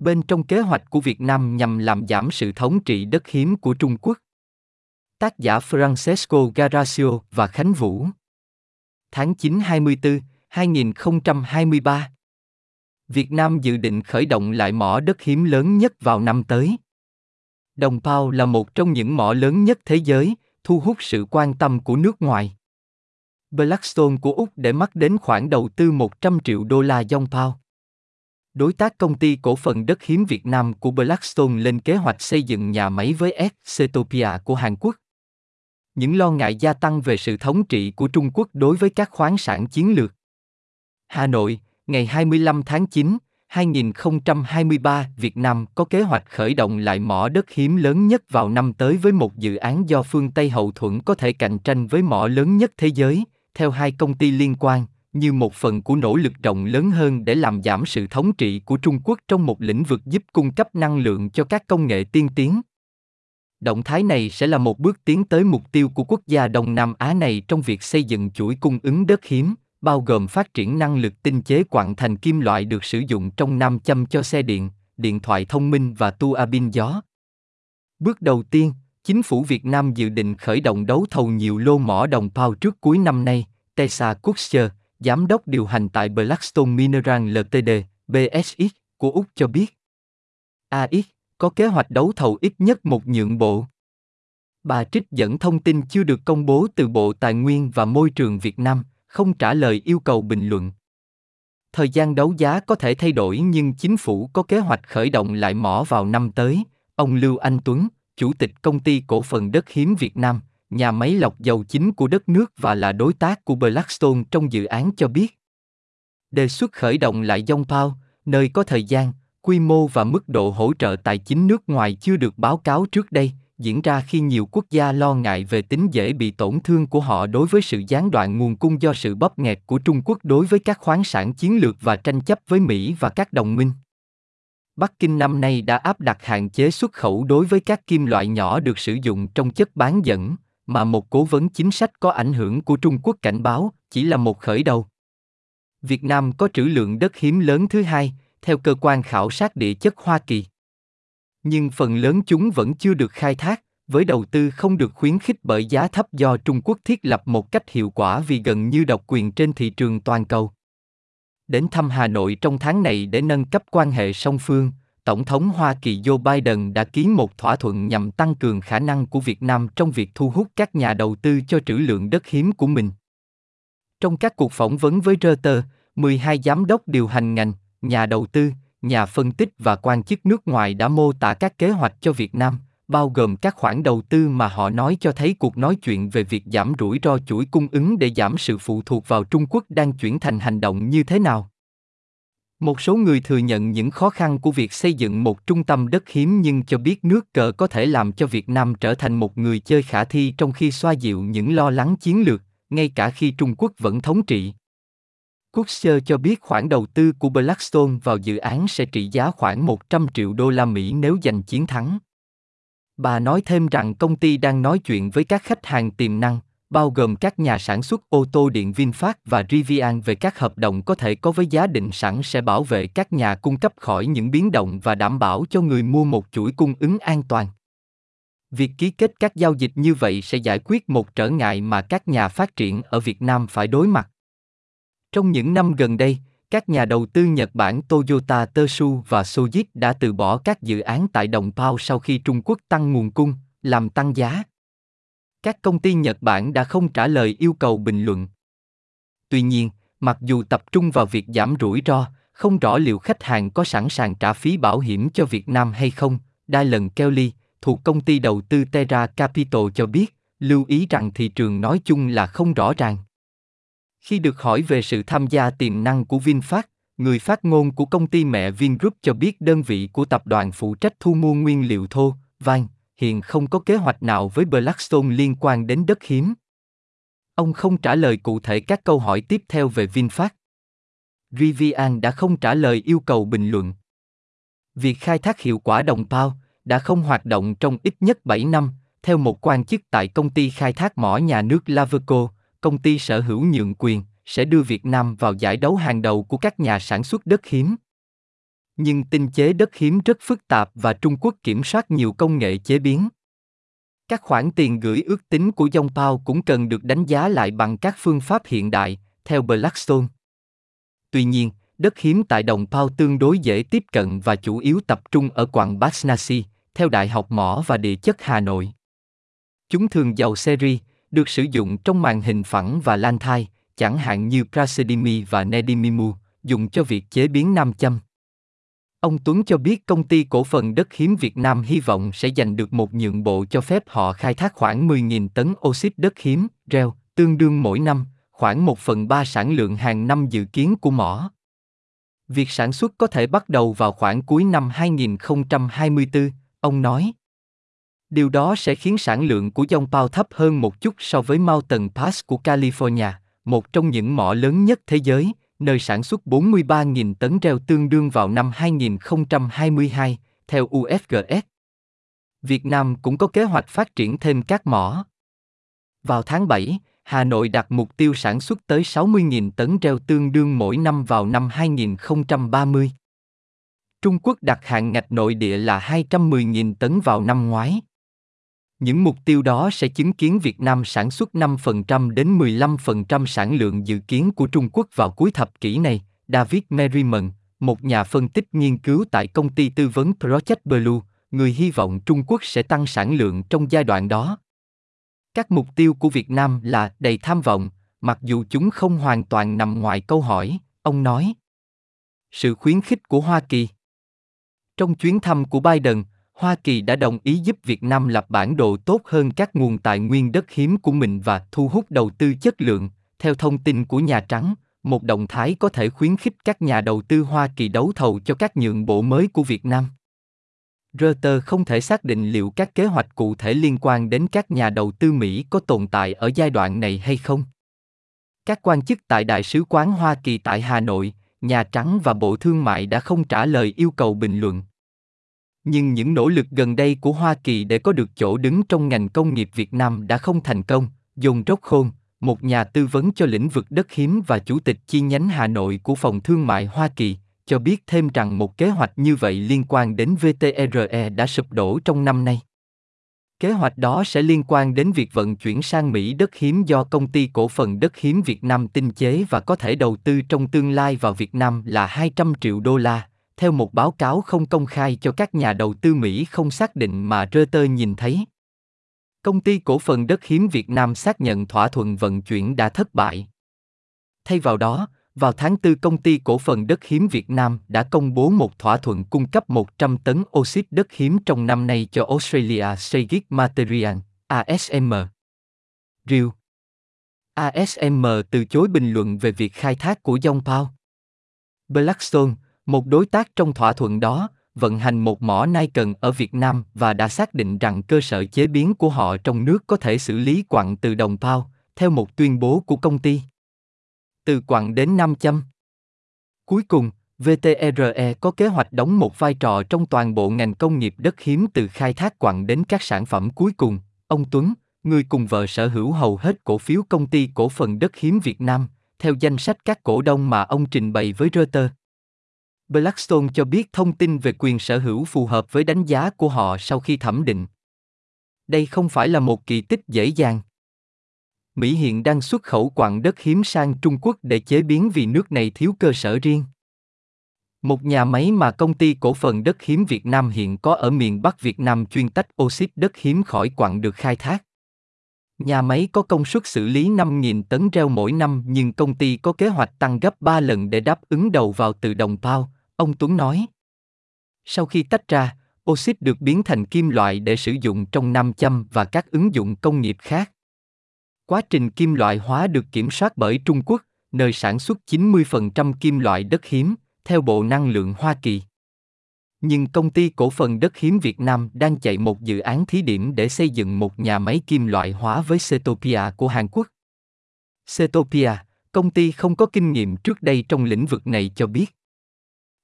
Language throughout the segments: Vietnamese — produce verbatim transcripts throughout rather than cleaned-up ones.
bên trong kế hoạch của Việt Nam nhằm làm giảm sự thống trị đất hiếm của Trung Quốc. Tác giả Francesco Guarascio và Khánh Vũ. Tháng chín hai mươi tư, hai nghìn không trăm hai mươi ba. Việt Nam dự định khởi động lại mỏ đất hiếm lớn nhất vào năm tới. Đông Pao là một trong những mỏ lớn nhất thế giới, thu hút sự quan tâm của nước ngoài. Blackstone của Úc để mắt đến khoản đầu tư một trăm triệu đô la Đông Pao. Đối tác Công ty Cổ phần Đất hiếm Việt Nam của Blackstone lên kế hoạch xây dựng nhà máy với Exetopia của Hàn Quốc. Những lo ngại gia tăng về sự thống trị của Trung Quốc đối với các khoáng sản chiến lược. Hà Nội, ngày hai mươi lăm tháng chín, hai nghìn không trăm hai mươi ba, Việt Nam có kế hoạch khởi động lại mỏ đất hiếm lớn nhất vào năm tới với một dự án do phương Tây hậu thuẫn có thể cạnh tranh với mỏ lớn nhất thế giới, theo hai công ty liên quan, như một phần của nỗ lực rộng lớn hơn để làm giảm sự thống trị của Trung Quốc trong một lĩnh vực giúp cung cấp năng lượng cho các công nghệ tiên tiến. Động thái này sẽ là một bước tiến tới mục tiêu của quốc gia Đông Nam Á này trong việc xây dựng chuỗi cung ứng đất hiếm, bao gồm phát triển năng lực tinh chế quặng thành kim loại được sử dụng trong nam châm cho xe điện, điện thoại thông minh và tua bin gió. Bước đầu tiên, chính phủ Việt Nam dự định khởi động đấu thầu nhiều lô mỏ Đông Pao trước cuối năm nay, Tessa Kutcher, giám đốc điều hành tại Blackstone Minerals Limited, B S X, của Úc cho biết. a ích có kế hoạch đấu thầu ít nhất một nhượng bộ. Bà trích dẫn thông tin chưa được công bố từ Bộ Tài nguyên và Môi trường Việt Nam, không trả lời yêu cầu bình luận. Thời gian đấu giá có thể thay đổi nhưng chính phủ có kế hoạch khởi động lại mỏ vào năm tới, ông Lưu Anh Tuấn, Chủ tịch Công ty Cổ phần Đất hiếm Việt Nam, nhà máy lọc dầu chính của đất nước và là đối tác của Blackstone trong dự án cho biết. Đề xuất khởi động lại Đông Pao, nơi có thời gian, quy mô và mức độ hỗ trợ tài chính nước ngoài chưa được báo cáo trước đây, diễn ra khi nhiều quốc gia lo ngại về tính dễ bị tổn thương của họ đối với sự gián đoạn nguồn cung do sự bóp nghẹt của Trung Quốc đối với các khoáng sản chiến lược và tranh chấp với Mỹ và các đồng minh. Bắc Kinh năm nay đã áp đặt hạn chế xuất khẩu đối với các kim loại nhỏ được sử dụng trong chất bán dẫn, mà một cố vấn chính sách có ảnh hưởng của Trung Quốc cảnh báo chỉ là một khởi đầu. Việt Nam có trữ lượng đất hiếm lớn thứ hai, theo cơ quan khảo sát địa chất Hoa Kỳ. Nhưng phần lớn chúng vẫn chưa được khai thác, với đầu tư không được khuyến khích bởi giá thấp do Trung Quốc thiết lập một cách hiệu quả vì gần như độc quyền trên thị trường toàn cầu. Đến thăm Hà Nội trong tháng này để nâng cấp quan hệ song phương, Tổng thống Hoa Kỳ Joe Biden đã ký một thỏa thuận nhằm tăng cường khả năng của Việt Nam trong việc thu hút các nhà đầu tư cho trữ lượng đất hiếm của mình. Trong các cuộc phỏng vấn với Reuters, mười hai giám đốc điều hành ngành, nhà đầu tư, nhà phân tích và quan chức nước ngoài đã mô tả các kế hoạch cho Việt Nam, bao gồm các khoản đầu tư mà họ nói cho thấy cuộc nói chuyện về việc giảm rủi ro chuỗi cung ứng để giảm sự phụ thuộc vào Trung Quốc đang chuyển thành hành động như thế nào. Một số người thừa nhận những khó khăn của việc xây dựng một trung tâm đất hiếm nhưng cho biết nước cờ có thể làm cho Việt Nam trở thành một người chơi khả thi trong khi xoa dịu những lo lắng chiến lược, ngay cả khi Trung Quốc vẫn thống trị. Kutcher cho biết khoản đầu tư của Blackstone vào dự án sẽ trị giá khoảng một trăm triệu đô la Mỹ nếu giành chiến thắng. Bà nói thêm rằng công ty đang nói chuyện với các khách hàng tiềm năng, bao gồm các nhà sản xuất ô tô điện VinFast và Rivian về các hợp đồng có thể có với giá định sẵn sẽ bảo vệ các nhà cung cấp khỏi những biến động và đảm bảo cho người mua một chuỗi cung ứng an toàn. Việc ký kết các giao dịch như vậy sẽ giải quyết một trở ngại mà các nhà phát triển ở Việt Nam phải đối mặt. Trong những năm gần đây, các nhà đầu tư Nhật Bản Toyota Tsusho và Sojitz đã từ bỏ các dự án tại Đông Pao sau khi Trung Quốc tăng nguồn cung, làm tăng giá. Các công ty Nhật Bản đã không trả lời yêu cầu bình luận. Tuy nhiên, mặc dù tập trung vào việc giảm rủi ro, không rõ liệu khách hàng có sẵn sàng trả phí bảo hiểm cho Việt Nam hay không, Dylan Kelly, thuộc công ty đầu tư Terra Capital cho biết, lưu ý rằng thị trường nói chung là không rõ ràng. Khi được hỏi về sự tham gia tiềm năng của VinFast, người phát ngôn của công ty mẹ VinGroup cho biết đơn vị của tập đoàn phụ trách thu mua nguyên liệu thô, vàng, hiện không có kế hoạch nào với Blackstone liên quan đến đất hiếm. Ông không trả lời cụ thể các câu hỏi tiếp theo về VinFast. Rivian đã không trả lời yêu cầu bình luận. Việc khai thác hiệu quả Đông Pao đã không hoạt động trong ít nhất bảy năm, theo một quan chức tại công ty khai thác mỏ nhà nước Lavaco, công ty sở hữu nhượng quyền, sẽ đưa Việt Nam vào giải đấu hàng đầu của các nhà sản xuất đất hiếm. nhưng tinh chế đất hiếm rất phức tạp và Trung Quốc kiểm soát nhiều công nghệ chế biến. Các khoản tiền gửi ước tính của Đông Pao cũng cần được đánh giá lại bằng các phương pháp hiện đại, theo Blackstone. Tuy nhiên, đất hiếm tại Đông Pao tương đối dễ tiếp cận và chủ yếu tập trung ở quận Varanasi, theo Đại học Mỏ và Địa chất Hà Nội. Chúng thường giàu seri, được sử dụng trong màn hình phẳng và lan thai, chẳng hạn như Prasidimi và Nedimimu, dùng cho việc chế biến nam châm. Ông Tuấn cho biết Công ty Cổ phần Đất hiếm Việt Nam hy vọng sẽ giành được một nhượng bộ cho phép họ khai thác khoảng mười nghìn tấn oxit đất hiếm, reo, tương đương mỗi năm, khoảng một phần ba sản lượng hàng năm dự kiến của mỏ. Việc sản xuất có thể bắt đầu vào khoảng cuối năm hai nghìn không trăm hai mươi tư, ông nói. Điều đó sẽ khiến sản lượng của Đông Pao thấp hơn một chút so với Mountain Pass của California, một trong những mỏ lớn nhất thế giới, nơi sản xuất bốn mươi ba nghìn tấn reo tương đương vào năm hai nghìn không trăm hai mươi hai, theo u ét giê ét. Việt Nam cũng có kế hoạch phát triển thêm các mỏ. Vào tháng bảy, Hà Nội đặt mục tiêu sản xuất tới sáu mươi nghìn tấn reo tương đương mỗi năm vào năm hai nghìn không trăm ba mươi. Trung Quốc đặt hạn ngạch nội địa là hai trăm mười nghìn tấn vào năm ngoái. Những mục tiêu đó sẽ chứng kiến Việt Nam sản xuất năm phần trăm đến mười lăm phần trăm sản lượng dự kiến của Trung Quốc vào cuối thập kỷ này, David Merriman, một nhà phân tích nghiên cứu tại công ty tư vấn Project Blue, người hy vọng Trung Quốc sẽ tăng sản lượng trong giai đoạn đó. Các mục tiêu của Việt Nam là đầy tham vọng, mặc dù chúng không hoàn toàn nằm ngoài câu hỏi, ông nói. Sự khuyến khích của Hoa Kỳ. Trong chuyến thăm của Biden, Hoa Kỳ đã đồng ý giúp Việt Nam lập bản đồ tốt hơn các nguồn tài nguyên đất hiếm của mình và thu hút đầu tư chất lượng, theo thông tin của Nhà Trắng, một động thái có thể khuyến khích các nhà đầu tư Hoa Kỳ đấu thầu cho các nhượng bộ mới của Việt Nam. Reuters không thể xác định liệu các kế hoạch cụ thể liên quan đến các nhà đầu tư Mỹ có tồn tại ở giai đoạn này hay không. Các quan chức tại Đại sứ quán Hoa Kỳ tại Hà Nội, Nhà Trắng và Bộ Thương mại đã không trả lời yêu cầu bình luận. Nhưng những nỗ lực gần đây của Hoa Kỳ để có được chỗ đứng trong ngành công nghiệp Việt Nam đã không thành công, Dồn Rốt Khôn, một nhà tư vấn cho lĩnh vực đất hiếm và chủ tịch chi nhánh Hà Nội của Phòng Thương mại Hoa Kỳ, cho biết thêm rằng một kế hoạch như vậy liên quan đến vê tê rờ e đã sụp đổ trong năm nay. Kế hoạch đó sẽ liên quan đến việc vận chuyển sang Mỹ đất hiếm do Công ty Cổ phần Đất hiếm Việt Nam tinh chế và có thể đầu tư trong tương lai vào Việt Nam là hai trăm triệu đô la, theo một báo cáo không công khai cho các nhà đầu tư Mỹ không xác định mà Reuters nhìn thấy. Công ty Cổ phần Đất hiếm Việt Nam xác nhận thỏa thuận vận chuyển đã thất bại. Thay vào đó, vào tháng tư Công ty Cổ phần Đất hiếm Việt Nam đã công bố một thỏa thuận cung cấp một trăm tấn oxit đất hiếm trong năm nay cho Australia Sygate Material, a ét em. Rio a ét em từ chối bình luận về việc khai thác của Đông Pao. Blackstone, một đối tác trong thỏa thuận đó, vận hành một mỏ Nickel ở Việt Nam và đã xác định rằng cơ sở chế biến của họ trong nước có thể xử lý quặng từ Đông Pao, theo một tuyên bố của công ty. Từ quặng đến nam châm. Cuối cùng, vê tê rờ e có kế hoạch đóng một vai trò trong toàn bộ ngành công nghiệp đất hiếm từ khai thác quặng đến các sản phẩm cuối cùng. Ông Tuấn, người cùng vợ sở hữu hầu hết cổ phiếu Công ty Cổ phần Đất hiếm Việt Nam, theo danh sách các cổ đông mà ông trình bày với Reuters. Blackstone cho biết thông tin về quyền sở hữu phù hợp với đánh giá của họ sau khi thẩm định. Đây không phải là một kỳ tích dễ dàng. Mỹ hiện đang xuất khẩu quặng đất hiếm sang Trung Quốc để chế biến vì nước này thiếu cơ sở riêng. Một nhà máy mà Công ty Cổ phần Đất hiếm Việt Nam hiện có ở miền Bắc Việt Nam chuyên tách oxit đất hiếm khỏi quặng được khai thác. Nhà máy có công suất xử lý năm nghìn tấn reo mỗi năm nhưng công ty có kế hoạch tăng gấp ba lần để đáp ứng đầu vào từ Đông Pao, ông Tuấn nói. Sau khi tách ra, oxit được biến thành kim loại để sử dụng trong nam châm và các ứng dụng công nghiệp khác. Quá trình kim loại hóa được kiểm soát bởi Trung Quốc, nơi sản xuất chín mươi phần trăm kim loại đất hiếm, theo Bộ Năng lượng Hoa Kỳ. Nhưng Công ty Cổ phần Đất hiếm Việt Nam đang chạy một dự án thí điểm để xây dựng một nhà máy kim loại hóa với Setopia của Hàn Quốc. Setopia, công ty không có kinh nghiệm trước đây trong lĩnh vực này cho biết.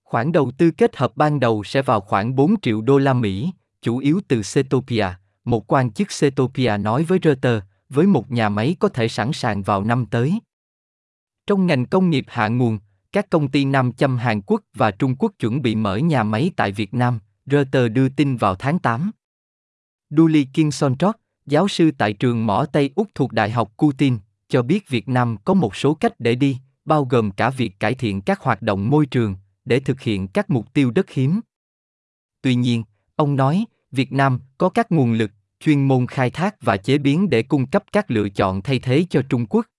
Khoản đầu tư kết hợp ban đầu sẽ vào khoảng bốn triệu đô la Mỹ, chủ yếu từ Setopia, một quan chức Setopia nói với Reuters, với một nhà máy có thể sẵn sàng vào năm tới. Trong ngành công nghiệp hạ nguồn, Các công ty Nam Châm Hàn Quốc và Trung Quốc chuẩn bị mở nhà máy tại Việt Nam, Reuters đưa tin vào tháng tám. Dulie Kingson-Trot, giáo sư tại trường mỏ Tây Úc thuộc Đại học Curtin, cho biết Việt Nam có một số cách để đi, bao gồm cả việc cải thiện các hoạt động môi trường, để thực hiện các mục tiêu đất hiếm. Tuy nhiên, ông nói, Việt Nam có các nguồn lực, chuyên môn khai thác và chế biến để cung cấp các lựa chọn thay thế cho Trung Quốc.